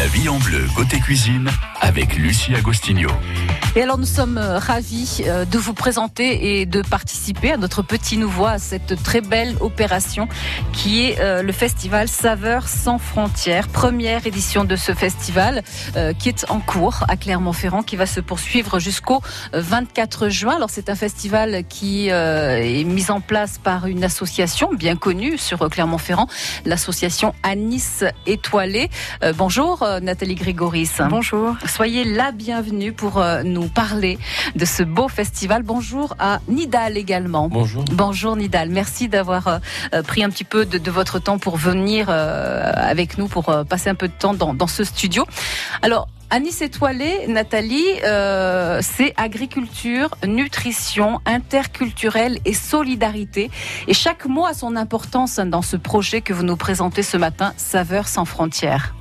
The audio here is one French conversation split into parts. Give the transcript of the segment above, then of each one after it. La vie en bleu côté cuisine avec Lucie Agostinho. Et alors nous sommes ravis de vous présenter et de participer à notre petit nouveau, à cette très belle opération qui est le festival Saveurs sans frontières, première édition de ce festival qui est en cours à Clermont-Ferrand, qui va se poursuivre jusqu'au 24 juin. Alors c'est un festival qui est mis en place par une association bien connue sur Clermont-Ferrand, l'association Anis Étoilé. Bonjour Nathalie Grégoris. Bonjour. Soyez la bienvenue pour nous parler de ce beau festival. Bonjour à Nidal également. Bonjour. Bonjour Nidal. Merci d'avoir pris un petit peu de votre temps pour venir avec nous, pour passer un peu de temps dans ce studio. Alors, Anis Étoilé, Nathalie, c'est agriculture, nutrition, interculturelle et solidarité. Et chaque mot a son importance dans ce projet que vous nous présentez ce matin, Saveurs sans frontières.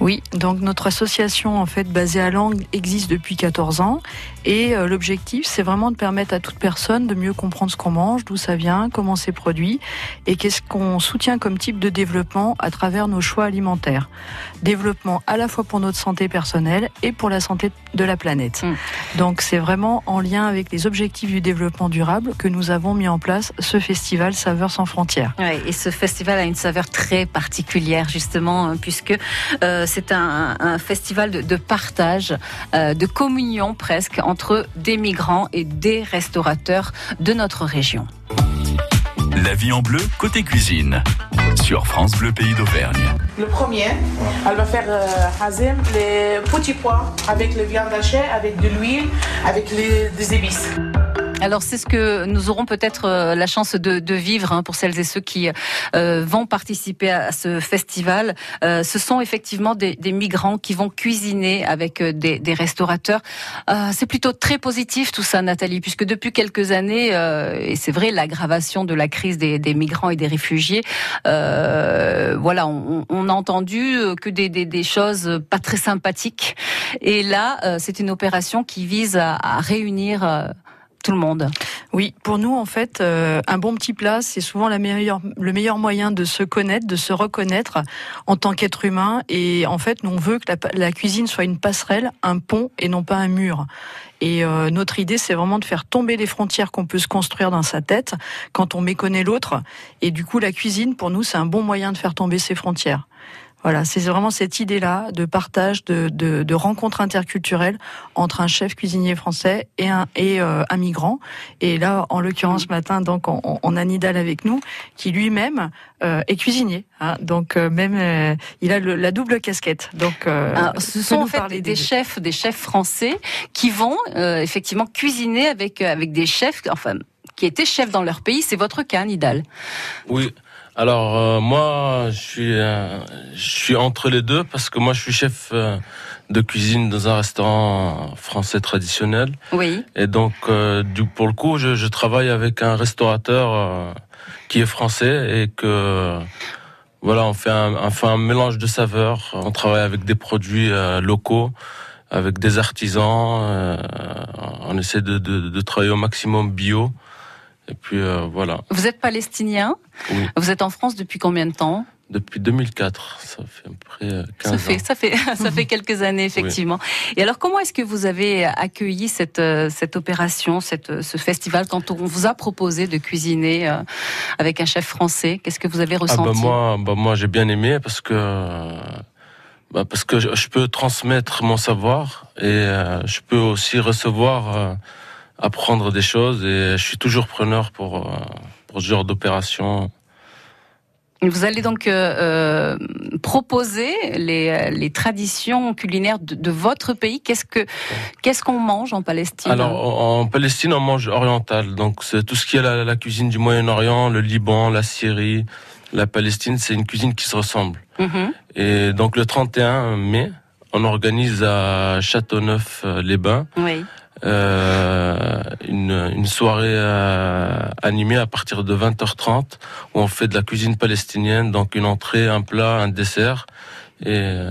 Oui, donc notre association en fait basée à Langres existe depuis 14 ans et l'objectif c'est vraiment de permettre à toute personne de mieux comprendre ce qu'on mange, d'où ça vient, comment c'est produit et qu'est-ce qu'on soutient comme type de développement à travers nos choix alimentaires. Développement à la fois pour notre santé personnelle et pour la santé de la planète. Donc c'est vraiment en lien avec les objectifs du développement durable que nous avons mis en place ce festival Saveurs sans frontières. Ouais, et ce festival a une saveur très particulière justement puisque c'est un festival de partage, de communion presque entre des migrants et des restaurateurs de notre région. La vie en bleu côté cuisine sur France Bleu Pays d'Auvergne. Le premier, elle va faire hazem, les petits pois avec le viande hachée, avec de l'huile, avec des épices. Alors c'est ce que nous aurons peut-être la chance de vivre pour celles et ceux qui vont participer à ce festival. Ce sont effectivement des migrants qui vont cuisiner avec des restaurateurs. C'est plutôt très positif tout ça, Nathalie, puisque depuis quelques années, et c'est vrai, l'aggravation de la crise des migrants et des réfugiés, voilà, on a entendu que des choses pas très sympathiques. Et là, c'est une opération qui vise à réunir tout le monde. Oui, pour nous en fait, un bon petit plat, c'est souvent le meilleur moyen de se connaître, de se reconnaître en tant qu'être humain. Et en fait, nous on veut que la cuisine soit une passerelle, un pont et non pas un mur. Et notre idée, c'est vraiment de faire tomber les frontières qu'on peut se construire dans sa tête quand on méconnaît l'autre. Et du coup, la cuisine, pour nous, c'est un bon moyen de faire tomber ces frontières. Voilà, c'est vraiment cette idée-là de partage, de rencontre interculturelle entre un chef cuisinier français et un migrant. Et là, en l'occurrence, ce matin, donc, on a Nidal avec nous, qui lui-même est cuisinier. Hein, donc, même, il a la double casquette. Donc, alors, ce sont en fait des chefs français qui vont effectivement cuisiner avec des chefs, enfin, qui étaient chefs dans leur pays. C'est votre cas, Nidal. Oui. Alors moi, je suis entre les deux parce que moi je suis chef de cuisine dans un restaurant français traditionnel. Oui. Et donc pour le coup, je travaille avec un restaurateur qui est français et que voilà, on fait un mélange de saveurs. On travaille avec des produits locaux, avec des artisans. On essaie de travailler au maximum bio. Et puis voilà. Vous êtes palestinien ? Oui. Vous êtes en France depuis combien de temps ? Depuis 2004, ça fait à peu près 15 ans. Ça fait quelques années, effectivement. Oui. Et alors, comment est-ce que vous avez accueilli cette opération, ce festival, quand on vous a proposé de cuisiner avec un chef français ? Qu'est-ce que vous avez ressenti ? Moi, j'ai bien aimé parce que je peux transmettre mon savoir et je peux aussi recevoir... apprendre des choses et je suis toujours preneur pour ce genre d'opération. Vous allez donc proposer les traditions culinaires de votre pays. Qu'est-ce qu'on mange en Palestine ? Alors en Palestine on mange oriental, donc c'est tout ce qui est la cuisine du Moyen-Orient, le Liban, la Syrie, la Palestine, c'est une cuisine qui se ressemble. Et donc le 31 mai, on organise à Châteauneuf-les-Bains. Oui. Une soirée animée à partir de 20h30 où on fait de la cuisine palestinienne, donc une entrée, un plat, un dessert et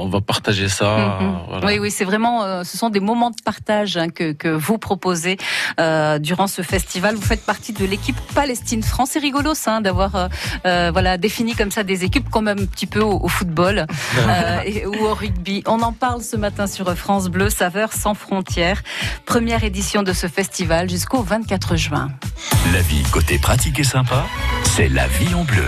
on va partager ça. Voilà. Oui, c'est vraiment, ce sont des moments de partage hein, que vous proposez durant ce festival. Vous faites partie de l'équipe Palestine-France. C'est rigolo ça, hein, d'avoir voilà, défini comme ça des équipes comme un petit peu au football ou au rugby. On en parle ce matin sur France Bleu, Saveurs sans frontières. Première édition de ce festival jusqu'au 24 juin. La vie côté pratique et sympa, c'est la vie en bleu.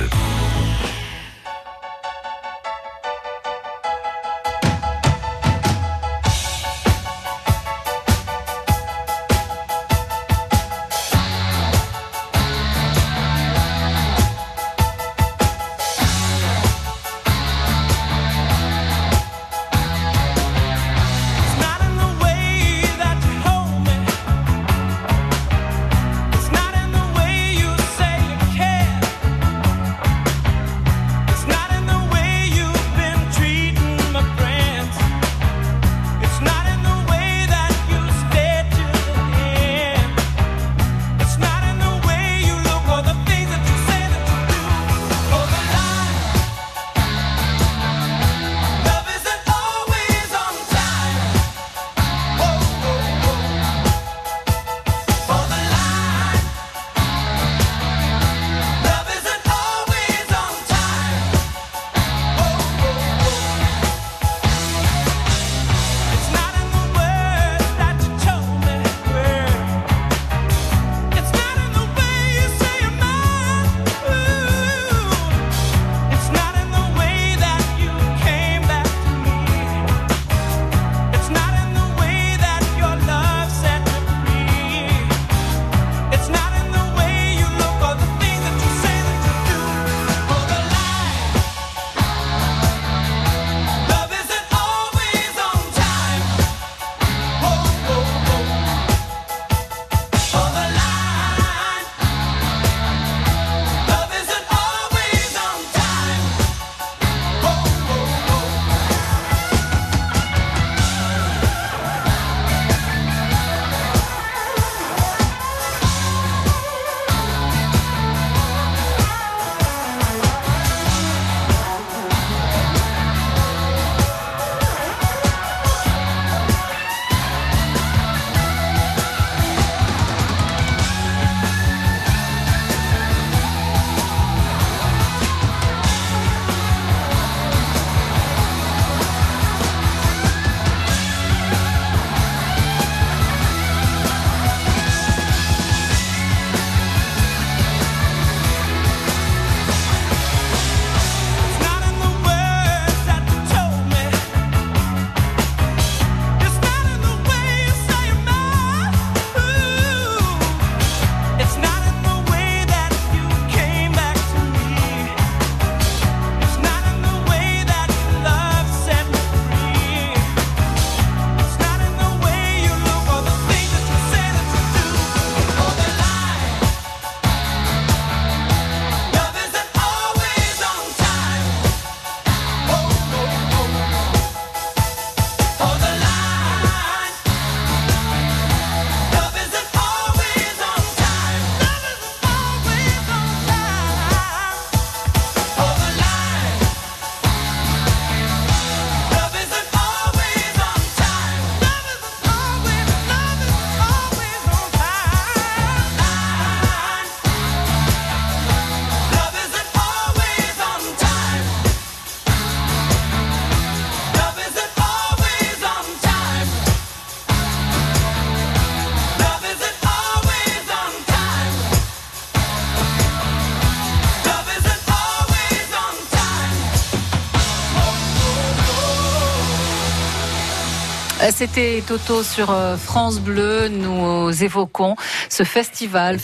C'était Toto sur France Bleu. Nous évoquons ce festival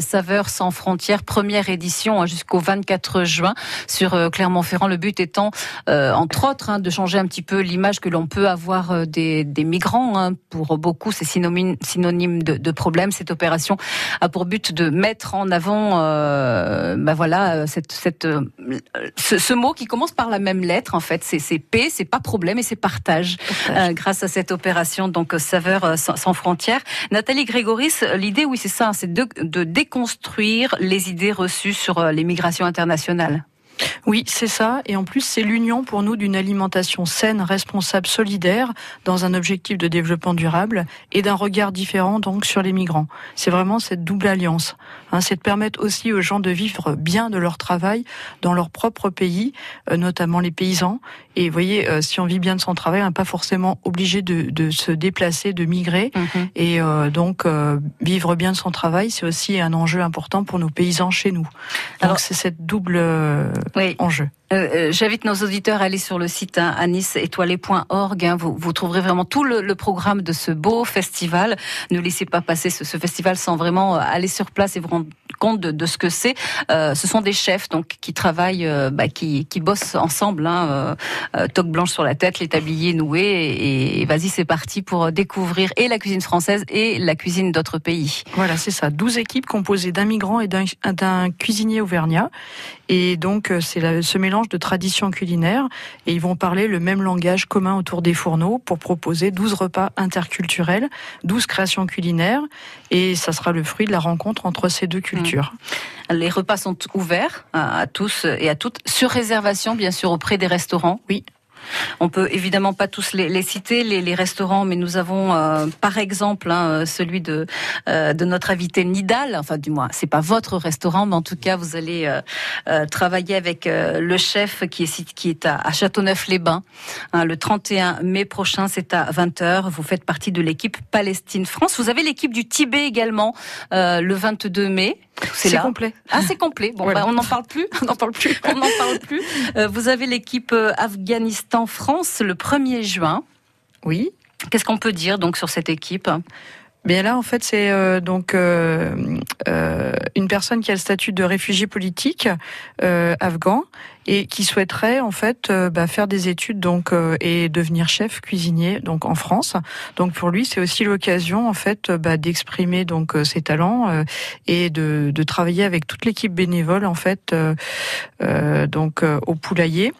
Saveurs sans frontières, première édition jusqu'au 24 juin sur Clermont-Ferrand. Le but étant, entre autres, de changer un petit peu l'image que l'on peut avoir des migrants. Pour beaucoup, c'est synonyme de problème. Cette opération a pour but de mettre en avant, ce mot qui commence par la même lettre. En fait, c'est paix, c'est pas problème et c'est partage. Grâce à cette opération, donc Saveurs sans frontières. Nathalie Grégoris, l'idée, oui, c'est ça, c'est de déconstruire les idées reçues sur les migrations internationales. Oui, c'est ça. Et en plus, c'est l'union pour nous d'une alimentation saine, responsable, solidaire, dans un objectif de développement durable et d'un regard différent donc sur les migrants. C'est vraiment cette double alliance. C'est de permettre aussi aux gens de vivre bien de leur travail dans leur propre pays, notamment les paysans. Et vous voyez, si on vit bien de son travail, on n'est pas forcément obligé de se déplacer, de migrer. Et donc, vivre bien de son travail, c'est aussi un enjeu important pour nos paysans chez nous. Alors, c'est cette double... oui. Enjeu. J'invite nos auditeurs à aller sur le site anisétoilé.org. Vous trouverez vraiment tout le programme de ce beau festival. Ne laissez pas passer ce festival sans vraiment aller sur place et vous rendre compte de ce que c'est. Ce sont des chefs donc qui travaillent, qui bossent ensemble. Toque blanche sur la tête, les tabliers noués et vas-y, c'est parti pour découvrir et la cuisine française et la cuisine d'autres pays. Voilà, c'est ça. 12 équipes composées d'un migrant et d'un cuisinier auvergnat. Et donc c'est ce mélange de traditions culinaires et ils vont parler le même langage commun autour des fourneaux pour proposer 12 repas interculturels, 12 créations culinaires et ça sera le fruit de la rencontre entre ces deux cultures. Les repas sont ouverts à tous et à toutes, sur réservation bien sûr auprès des restaurants. Oui. On peut évidemment pas tous les citer, les restaurants, mais nous avons par exemple celui de notre invité Nidal. Enfin, du moins, c'est pas votre restaurant, mais en tout cas, vous allez travailler avec le chef qui est à Châteauneuf-les-Bains. Le 31 mai prochain, c'est à 20h. Vous faites partie de l'équipe Palestine-France. Vous avez l'équipe du Tibet également le 22 mai. C'est complet. Ah, c'est complet. Bon, voilà. On n'en parle plus. On n'en parle plus. Vous avez l'équipe Afghanistan-France le 1er juin. Oui. Qu'est-ce qu'on peut dire donc sur cette équipe ? Bien là, en fait, c'est une personne qui a le statut de réfugié politique afghan et qui souhaiterait en fait faire des études et devenir chef cuisinier donc en France. Donc pour lui, c'est aussi l'occasion en fait d'exprimer ses talents et de travailler avec toute l'équipe bénévole en fait au poulailler.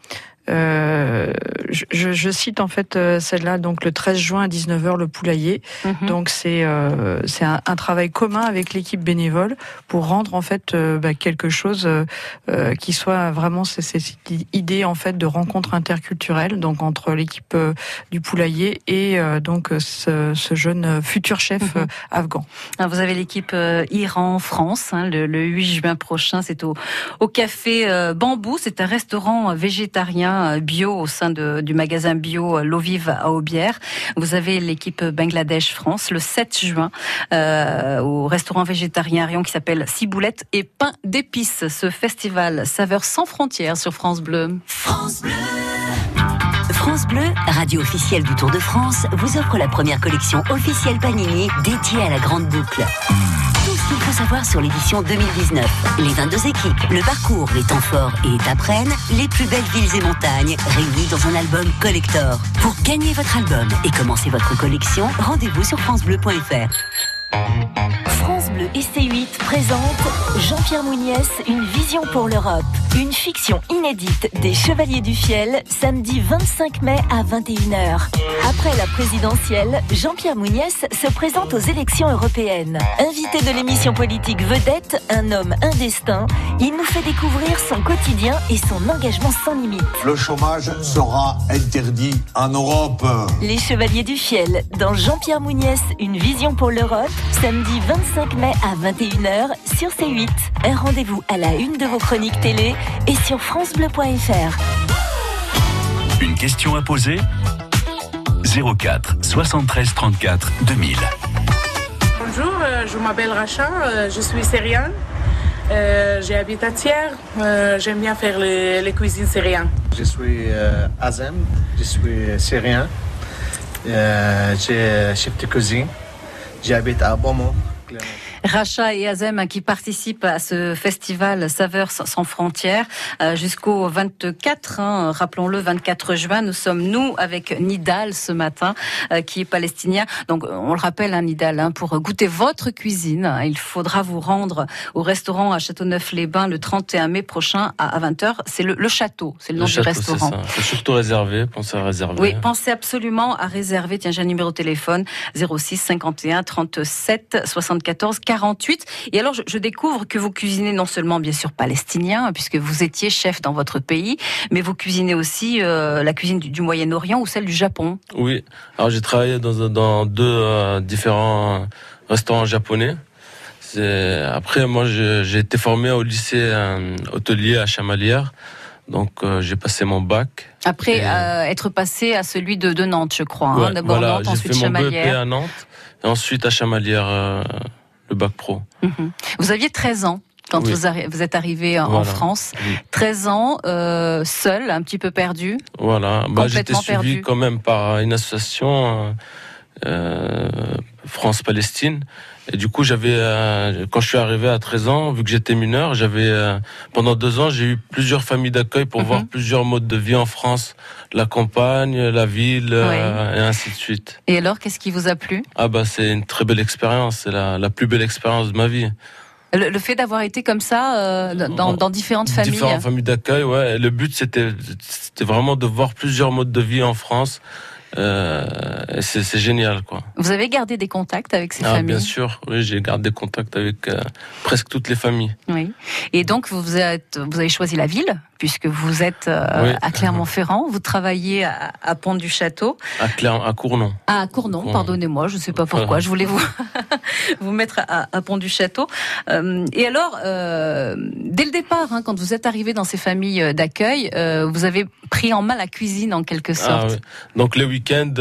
Je cite en fait celle-là, donc le 13 juin à 19h, le poulailler. Donc c'est un travail commun avec l'équipe bénévole pour rendre en fait quelque chose qui soit vraiment cette idée en fait de rencontre interculturelle, donc entre l'équipe du poulailler et ce jeune futur chef afghan. Alors, vous avez l'équipe Iran-France le 8 juin prochain, c'est au café Bambou, c'est un restaurant végétarien bio au sein du magasin bio L'eau vive à Aubière. Vous avez l'équipe Bangladesh-France le 7 juin au restaurant végétarien Rion qui s'appelle Ciboulette et Pain d'épices. Ce festival Saveurs sans frontières sur France Bleu. France Bleu. France Bleu, radio officielle du Tour de France, vous offre la première collection officielle Panini dédiée à la grande boucle. Il faut savoir sur l'édition 2019. Les 22 équipes, le parcours, les temps forts et étapes reines, les plus belles villes et montagnes, réunies dans un album collector. Pour gagner votre album et commencer votre collection, rendez-vous sur francebleu.fr. France Bleu et C8 présente Jean-Pierre Mouniès, une vision pour l'Europe. Une fiction inédite des Chevaliers du Fiel, samedi 25 mai à 21h. Après la présidentielle, Jean-Pierre Mouniès se présente aux élections européennes. Invité de l'émission politique Vedette, un homme, un destin, il nous fait découvrir son quotidien et son engagement sans limite. Le chômage sera interdit en Europe. Les Chevaliers du Fiel, dans Jean-Pierre Mouniès, une vision pour l'Europe, samedi 25 mai à 21h sur C8. Un rendez-vous à la une de vos chroniques télé et sur francebleu.fr. Une question à poser ? 04 73 34 2000. Bonjour, je m'appelle Racha, je suis syrienne. J'habite à Thiers, j'aime bien faire les cuisines syriennes. Je suis Azem, je suis syrien, j'ai chef de cuisine, j'habite à Beaumont. Racha et Azem qui participent à ce festival Saveurs sans frontières jusqu'au 24, rappelons-le, 24 juin. Nous sommes, avec Nidal ce matin, qui est palestinien. Donc, on le rappelle, Nidal, pour goûter votre cuisine, il faudra vous rendre au restaurant à Châteauneuf-les-Bains le 31 mai prochain à 20h. C'est le Château, c'est le nom du restaurant. C'est surtout réservé, pensez à réserver. Oui, pensez absolument à réserver. Tiens, j'ai un numéro de téléphone, 06 51 37 74 48. Et alors, je découvre que vous cuisinez non seulement, bien sûr, palestinien, puisque vous étiez chef dans votre pays, mais vous cuisinez aussi la cuisine du Moyen-Orient ou celle du Japon. Oui, alors j'ai travaillé dans deux différents restaurants japonais. Après, moi, j'ai été formé au lycée hôtelier à Chamalières. Donc, j'ai passé mon bac. Après être passé à celui de Nantes, je crois. Ouais, hein, d'abord voilà, Nantes, ensuite Chamalières. J'ai fait mon BEP à Nantes et ensuite à Chamalières, le bac pro. Mm-hmm. Vous aviez 13 ans quand oui. vous êtes arrivé en France. Oui. 13 ans, seul, un petit peu perdu. Voilà, j'étais suivi quand même par une association France-Palestine. Et du coup, j'avais, quand je suis arrivé à 13 ans, vu que j'étais mineur, j'avais pendant 2 ans, j'ai eu plusieurs familles d'accueil pour voir plusieurs modes de vie en France, la campagne, la ville, et ainsi de suite. Et alors, qu'est-ce qui vous a plu ? Ah bah, c'est une très belle expérience, c'est la plus belle expérience de ma vie. Le fait d'avoir été comme ça dans différentes familles. Différentes familles d'accueil, ouais. Et le but, c'était vraiment de voir plusieurs modes de vie en France. C'est génial, quoi. Vous avez gardé des contacts avec ces familles ? Bien sûr, oui, j'ai gardé des contacts avec presque toutes les familles. Oui. Et donc vous avez choisi la ville, puisque vous êtes à Clermont-Ferrand, vous travaillez à Pont du Château. À Cournon. À Cournon, pardonnez-moi, je ne sais pas pourquoi, je voulais vous mettre à Pont du Château. Et alors, dès le départ, hein, quand vous êtes arrivé dans ces familles d'accueil, vous avez pris en main la cuisine en quelque sorte. Ah, oui. Donc les week-end,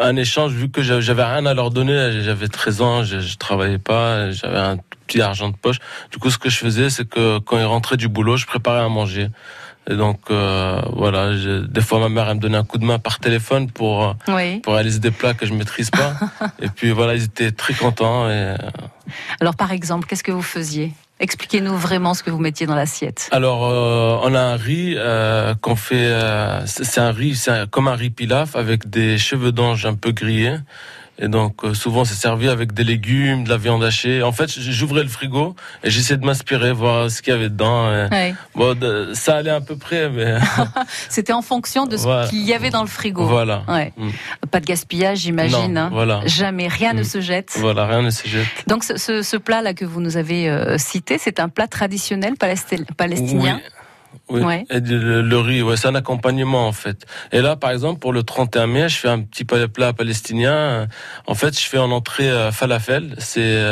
un échange, vu que j'avais rien à leur donner, j'avais 13 ans, je travaillais pas, j'avais un petit argent de poche. Du coup, ce que je faisais, c'est que quand ils rentraient du boulot, je préparais à manger. Et donc, voilà, des fois, ma mère, elle me donnait un coup de main par téléphone pour réaliser des plats que je maîtrise pas. Et puis, voilà, ils étaient très contents. Alors, par exemple, qu'est-ce que vous faisiez ? Expliquez-nous vraiment ce que vous mettiez dans l'assiette. Alors, on a un riz qu'on fait... c'est comme un riz pilaf avec des cheveux d'ange un peu grillés. Et donc, souvent, c'est servi avec des légumes, de la viande hachée. En fait, j'ouvrais le frigo et j'essayais de m'inspirer, voir ce qu'il y avait dedans. Bon, ça allait à peu près, mais... C'était en fonction de ce qu'il y avait dans le frigo. Voilà. Ouais. Pas de gaspillage, j'imagine. Non, hein. Voilà. Jamais, rien ne se jette. Voilà, rien ne se jette. Donc, ce plat-là que vous nous avez cité, c'est un plat traditionnel palestinien. Oui. Oui. Ouais. Et le riz, c'est un accompagnement en fait. Et là, par exemple, pour le 31 mai, je fais un petit plat palestinien. En fait, je fais en entrée falafel. C'est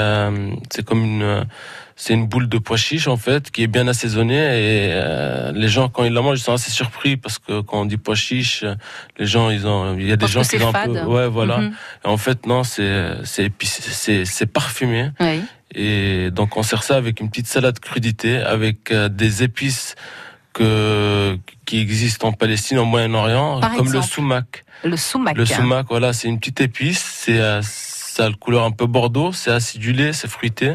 comme une boule de pois chiche en fait, qui est bien assaisonnée. Et les gens, quand ils la mangent, ils sont assez surpris parce que quand on dit pois chiche, les gens, il y a des gens qui ont un peu, voilà. Mm-hmm. Et en fait, non, c'est épicé, c'est parfumé. Oui. Et donc on sert ça avec une petite salade crudité, avec des épices qui existent en Palestine, au Moyen-Orient, comme le sumac. Le sumac. Le sumac, voilà, c'est une petite épice, ça a la couleur un peu bordeaux, c'est acidulé, c'est fruité.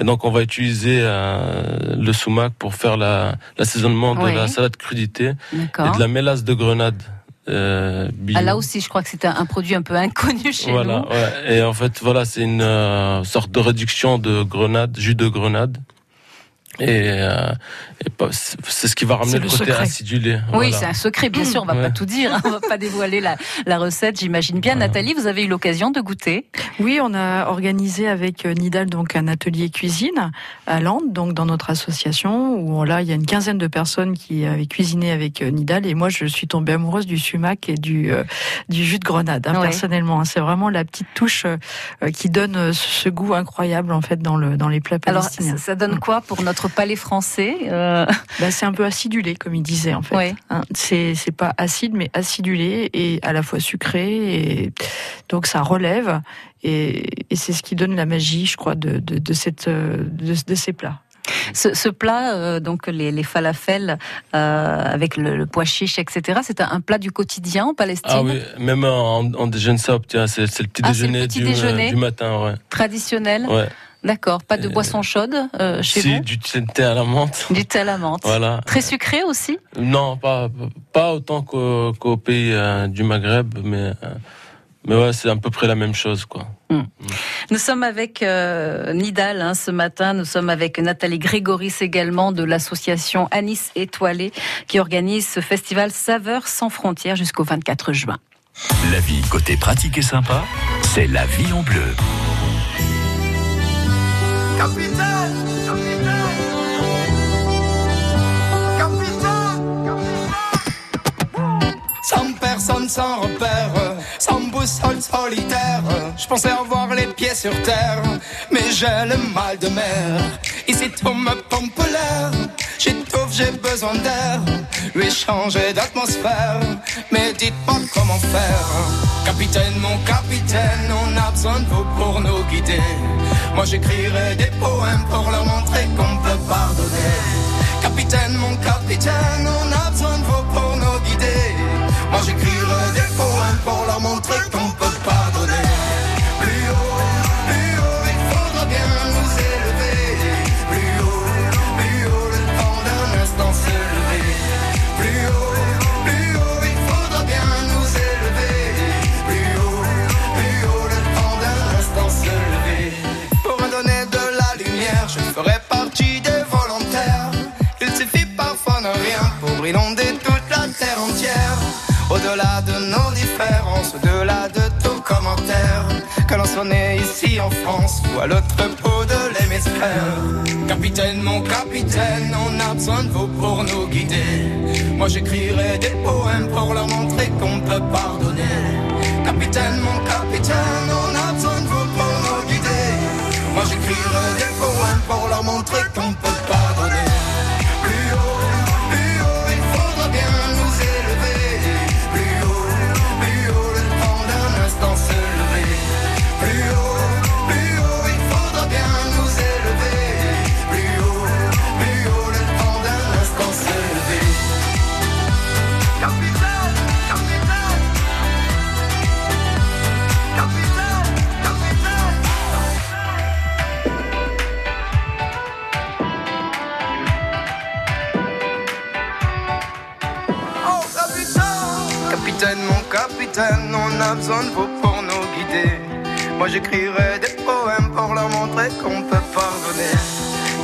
Et donc on va utiliser le sumac pour faire l'assaisonnement de la salade crudité. D'accord. Et de la mélasse de grenade. Là aussi, je crois que c'est un produit un peu inconnu chez nous. Ouais. Et en fait, c'est une sorte de réduction de grenade, jus de grenade. Et c'est ce qui va ramener le côté acidulé. Oui, voilà. C'est un secret, bien sûr, on va pas tout dire, on va pas dévoiler la recette, j'imagine bien. Voilà. Nathalie, vous avez eu l'occasion de goûter. Oui, on a organisé avec Nidal donc un atelier cuisine à Lande, donc dans notre association où il y a une quinzaine de personnes qui avaient cuisiné avec Nidal, et moi je suis tombée amoureuse du sumac et du jus de grenade personnellement, c'est vraiment la petite touche qui donne ce goût incroyable en fait dans les plats palestiniens. Alors ça donne quoi pour notre palais français? C'est un peu acidulé, comme il disait en fait. Ouais. C'est pas acide, mais acidulé et à la fois sucré, et donc ça relève, et c'est ce qui donne la magie, je crois, de ces plats. Ce plat, donc les falafels avec le pois chiche, etc., c'est un plat du quotidien en Palestine. Ah oui, même on déjeune ça, c'est le petit déjeuner, c'est le petit déjeuner du matin. Ouais. Traditionnel. Ouais. D'accord, pas de boisson chaude chez vous ? Si, du thé à la menthe. Du thé à la menthe. Voilà. Très sucré aussi ? Non, pas autant qu'au pays du Maghreb, mais c'est à peu près la même chose, quoi. Nous sommes avec Nidal ce matin, nous sommes avec Nathalie Grégoris également de l'association Anis Étoilé qui organise ce festival Saveurs sans frontières jusqu'au 24 juin. La vie côté pratique et sympa, c'est la vie en bleu. Capitaine, capitaine, capitaine, capitaine. Sans personne, sans repère, sans boussole solitaire. Je pensais avoir les pieds sur terre, mais j'ai le mal de mer. Ici tout me pompe l'air, j'étouffe, j'ai besoin d'air. Lui changer d'atmosphère, mais dites-moi comment faire. Capitaine, mon capitaine, on a besoin de vous pour nous guider. Moi j'écrirai des poèmes pour leur montrer qu'on peut pardonner. Capitaine, mon capitaine, on a besoin de vous pour nous guider. Moi j'écrirai des poèmes pour leur montrer qu'on peut pardonner. Plus haut, il faudra bien nous élever. Plus haut, le temps d'un instant se lever. Plus haut, il faudra bien nous élever. Plus haut, le temps d'un instant se lever. Pour me donner de la lumière, je ferai partie des volontaires. Il suffit parfois de rien pour inonder toute la terre entière. Au-delà de nos différences, au-delà de tout commentaire, que l'on soit né ici en France ou à l'autre bout de l'hémisphère. Capitaine, mon capitaine, on a besoin de vous pour nous guider. Moi j'écrirai des poèmes pour leur montrer qu'on peut pardonner. Capitaine, mon capitaine, on a besoin de vous pour nous guider. Moi j'écrirai des poèmes pour leur montrer qu'on peut pardonner. Plus haut, il faudra bien nous élever. Plus haut, le temps d'un instant se lever. Plus haut, il faudra bien nous élever. Plus haut, le temps d'un instant se lever. Capitaine, capitaine, capitaine, capitaine. Oh capitaine, capitaine, mon capitaine, on a besoin de vous pour nous guider. Moi j'écrirai des poèmes pour leur montrer qu'on peut pardonner.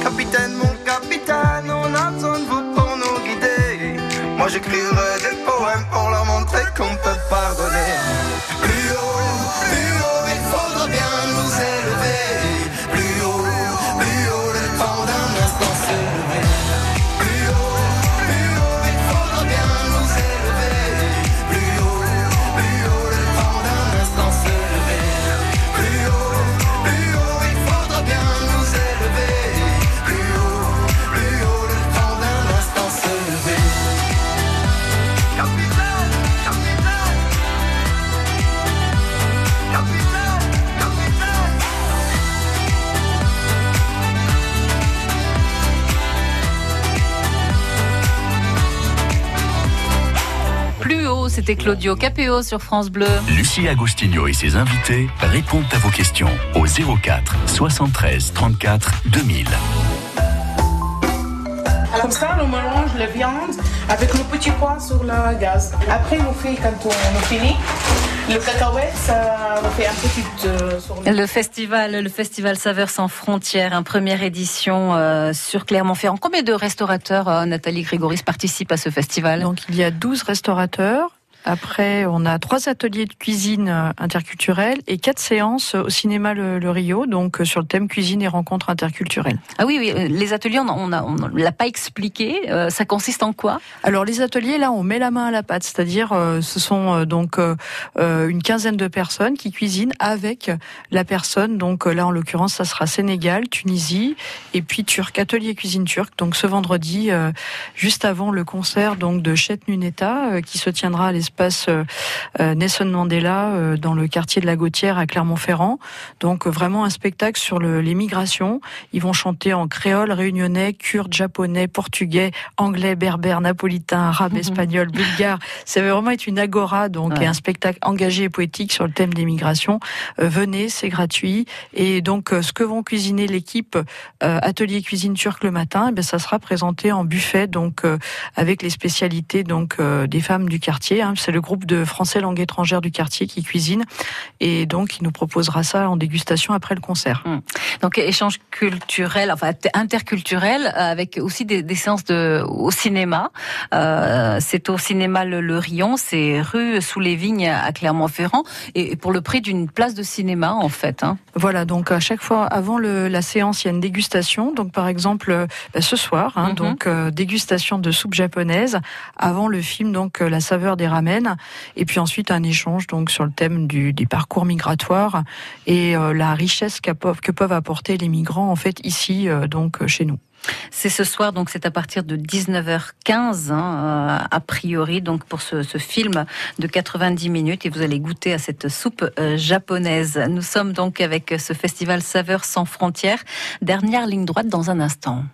Capitaine, mon capitaine, on a besoin de vous pour nous guider. Moi j'écrirai des poèmes pour leur montrer qu'on peut pardonner. Plus haut, il faudra bien nous élever. Plus haut, le temps d'un instant se lever. Plus haut, il faudra bien nous élever. Plus haut, le temps d'un instant se lever. Plus haut, il faudra bien nous élever. Plus haut, le temps d'un instant se lever. Capitaine, capitaine, capitaine, capitaine. Plus haut, c'était Claudio Capéo sur France Bleu. Lucie Agostinho et ses invités répondent à vos questions au 04 73 34 2000. Comme ça, on mélange la viande avec le petit pois sur le gaz. Après, on fait, quand on finit, le cacahuète, ça fait un petit... Le festival Saveurs sans frontières, une première édition sur Clermont-Ferrand. Combien de restaurateurs, Nathalie Grégoris, participent à ce festival? Donc, il y a 12 restaurateurs. Après, on a 3 ateliers de cuisine interculturelle et 4 séances au cinéma Le Rio, donc sur le thème cuisine et rencontres interculturelles. Ah oui, oui, les ateliers, on ne l'a pas expliqué. Ça consiste en quoi? Alors les ateliers, là, on met la main à la pâte, c'est-à-dire ce sont une quinzaine de personnes qui cuisinent avec la personne. Donc là, en l'occurrence, ça sera Sénégal, Tunisie et puis Turc, atelier cuisine turque. Donc ce vendredi, juste avant le concert donc de Chet Nuneta qui se tiendra à l'espace Nelson Mandela dans le quartier de la Gautière à Clermont-Ferrand. Donc vraiment un spectacle sur les migrations. Ils vont chanter en créole, réunionnais, kurde, japonais, portugais, anglais, berbère, napolitain, arabe, espagnol, bulgare. Ça va vraiment être une agora, donc ouais. Et un spectacle engagé et poétique sur le thème des migrations. Venez, c'est gratuit. Et donc ce que vont cuisiner l'équipe atelier cuisine turque le matin, eh bien, ça sera présenté en buffet, donc avec les spécialités donc des femmes du quartier. Hein, c'est le groupe de français langue étrangère du quartier qui cuisine, et donc il nous proposera ça en dégustation après le concert. Donc échange culturel, enfin interculturel, avec aussi des séances au cinéma. C'est au cinéma Le Rio, c'est rue sous les vignes à Clermont-Ferrand, et pour le prix d'une place de cinéma en fait. Voilà, donc à chaque fois avant la séance, il y a une dégustation. Donc par exemple ce soir, dégustation de soupe japonaise avant le film, donc La saveur des ramen, et puis ensuite un échange donc sur le thème du parcours migratoire et la richesse que peuvent apporter les migrants en fait ici, donc chez nous. C'est ce soir, donc c'est à partir de 19h15 a priori, donc pour ce film de 90 minutes, et vous allez goûter à cette soupe japonaise. Nous sommes donc avec ce festival Saveurs sans frontières. Dernière ligne droite dans un instant.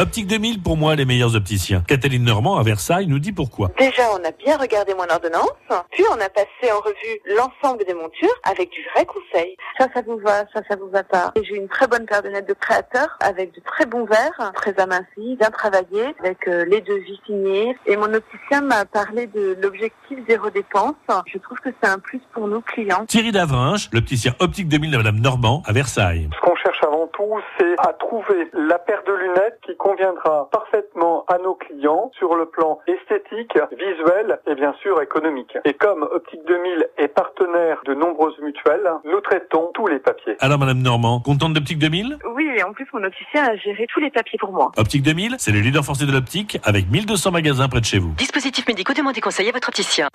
Optique 2000, pour moi, les meilleurs opticiens. Cataline Normand, à Versailles, nous dit pourquoi. Déjà, on a bien regardé mon ordonnance, puis on a passé en revue l'ensemble des montures avec du vrai conseil. Ça vous va, ça vous va pas. Et j'ai une très bonne paire de lunettes de créateur avec de très bons verres, très amincis, bien travaillés, avec les devis signés. Et mon opticien m'a parlé de l'objectif zéro dépense. Je trouve que c'est un plus pour nos clients. Thierry Davrinche, l'opticien Optique 2000 de Madame Normand, à Versailles. Ce qu'on cherche avant tout, c'est à trouver la paire de lunettes qui conviendra parfaitement à nos clients sur le plan esthétique, visuel et bien sûr économique. Et comme Optique 2000 est partenaire de nombreuses mutuelles, nous traitons tous les papiers. Alors Madame Normand, contente d'Optique 2000 ? Oui, et en plus mon opticien a géré tous les papiers pour moi. Optique 2000, c'est le leader français de l'optique avec 1200 magasins près de chez vous. Dispositifs médicaux, demandez conseil à votre opticien.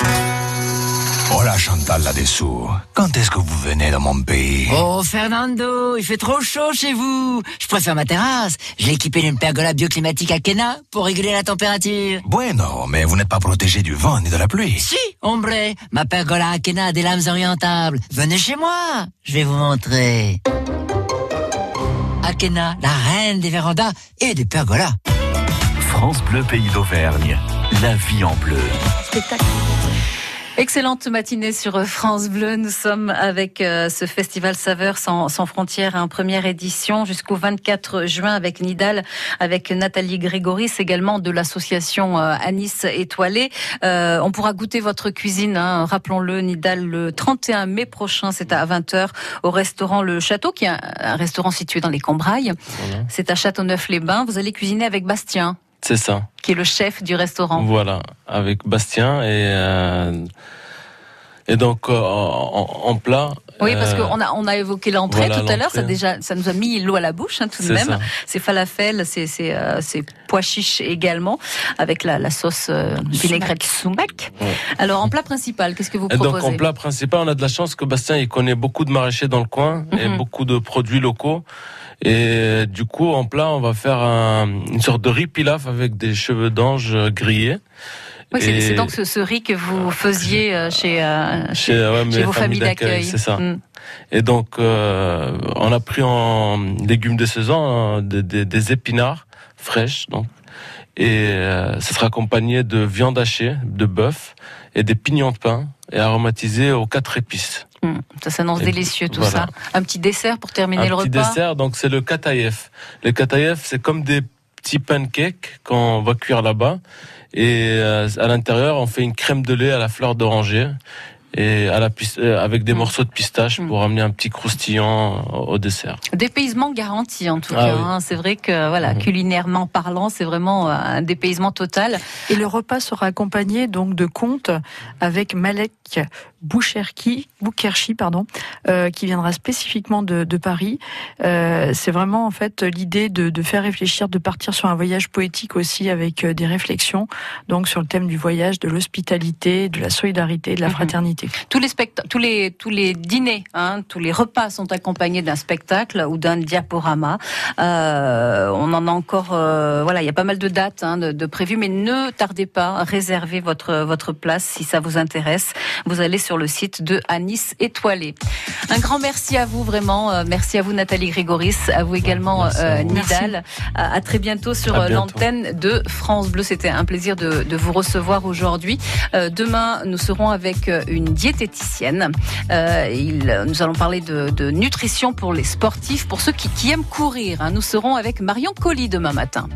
Hola Chantal là-dessous, quand est-ce que vous venez dans mon pays? Oh Fernando, il fait trop chaud chez vous. Je préfère ma terrasse, je l'ai équipée d'une pergola bioclimatique Akena pour réguler la température. Bueno, mais vous n'êtes pas protégé du vent ni de la pluie. Si, hombre, ma pergola Akena a des lames orientables. Venez chez moi, je vais vous montrer. Akena, la reine des vérandas et des pergolas. France Bleu Pays d'Auvergne, la vie en bleu. Spectacle. Excellente matinée sur France Bleu. Nous sommes avec ce festival Saveurs sans frontières en première édition jusqu'au 24 juin avec Nidal, avec Nathalie Grégoris également de l'association Anis Étoilé. On pourra goûter votre cuisine, rappelons-le, Nidal, le 31 mai prochain, c'est à 20h au restaurant Le Château, qui est un restaurant situé dans les Combrailles. C'est à Châteauneuf-les-Bains. Vous allez cuisiner avec Bastien. C'est ça. Qui est le chef du restaurant. Voilà, avec Bastien et donc en plat. Oui, parce qu'on a évoqué l'entrée tout à l'heure. Ça nous a mis l'eau à la bouche tout de même. Ça. C'est falafel, c'est pois chiche également avec la sauce vinaigrette sumac. Ouais. Alors en plat principal, qu'est-ce que vous proposez? Donc en plat principal, on a de la chance que Bastien il connaît beaucoup de maraîchers dans le coin et beaucoup de produits locaux. Et du coup, en plat, on va faire une sorte de riz pilaf avec des cheveux d'ange grillés. Oui, c'est donc ce riz que vous faisiez chez vos familles d'accueil. C'est ça. Et donc, on a pris en légumes de saison des épinards fraîches, donc. Et ça sera accompagné de viande hachée, de bœuf et des pignons de pain et aromatisé aux 4 épices. Ça s'annonce délicieux tout ça. Un petit dessert pour terminer le repas. Un petit dessert, donc c'est le kataïf. Le kataïf, c'est comme des petits pancakes qu'on va cuire là-bas. Et à l'intérieur, on fait une crème de lait à la fleur d'oranger et avec des morceaux de pistache pour amener un petit croustillant au dessert. Dépaysement garanti en tout cas. Oui. C'est vrai que culinairement parlant, c'est vraiment un dépaysement total. Et le repas sera accompagné donc de contes avec Malek Boucherki, qui viendra spécifiquement de Paris. C'est vraiment en fait l'idée de faire réfléchir, de partir sur un voyage poétique aussi avec des réflexions donc sur le thème du voyage, de l'hospitalité, de la solidarité, de la fraternité. Tous les dîners, tous les repas sont accompagnés d'un spectacle ou d'un diaporama. On en a encore, il y a pas mal de dates de prévues, mais ne tardez pas, réservez votre place si ça vous intéresse. Vous allez sur le site de Anis Étoilé. Un grand merci à vous vraiment, merci à vous Nathalie Grégoris, à vous également Nidal. À très bientôt sur l'antenne de France Bleu. C'était un plaisir de vous recevoir aujourd'hui. Demain, nous serons avec une diététicienne. Nous allons parler de nutrition pour les sportifs, pour ceux qui aiment courir. Nous serons avec Marion Colli demain matin.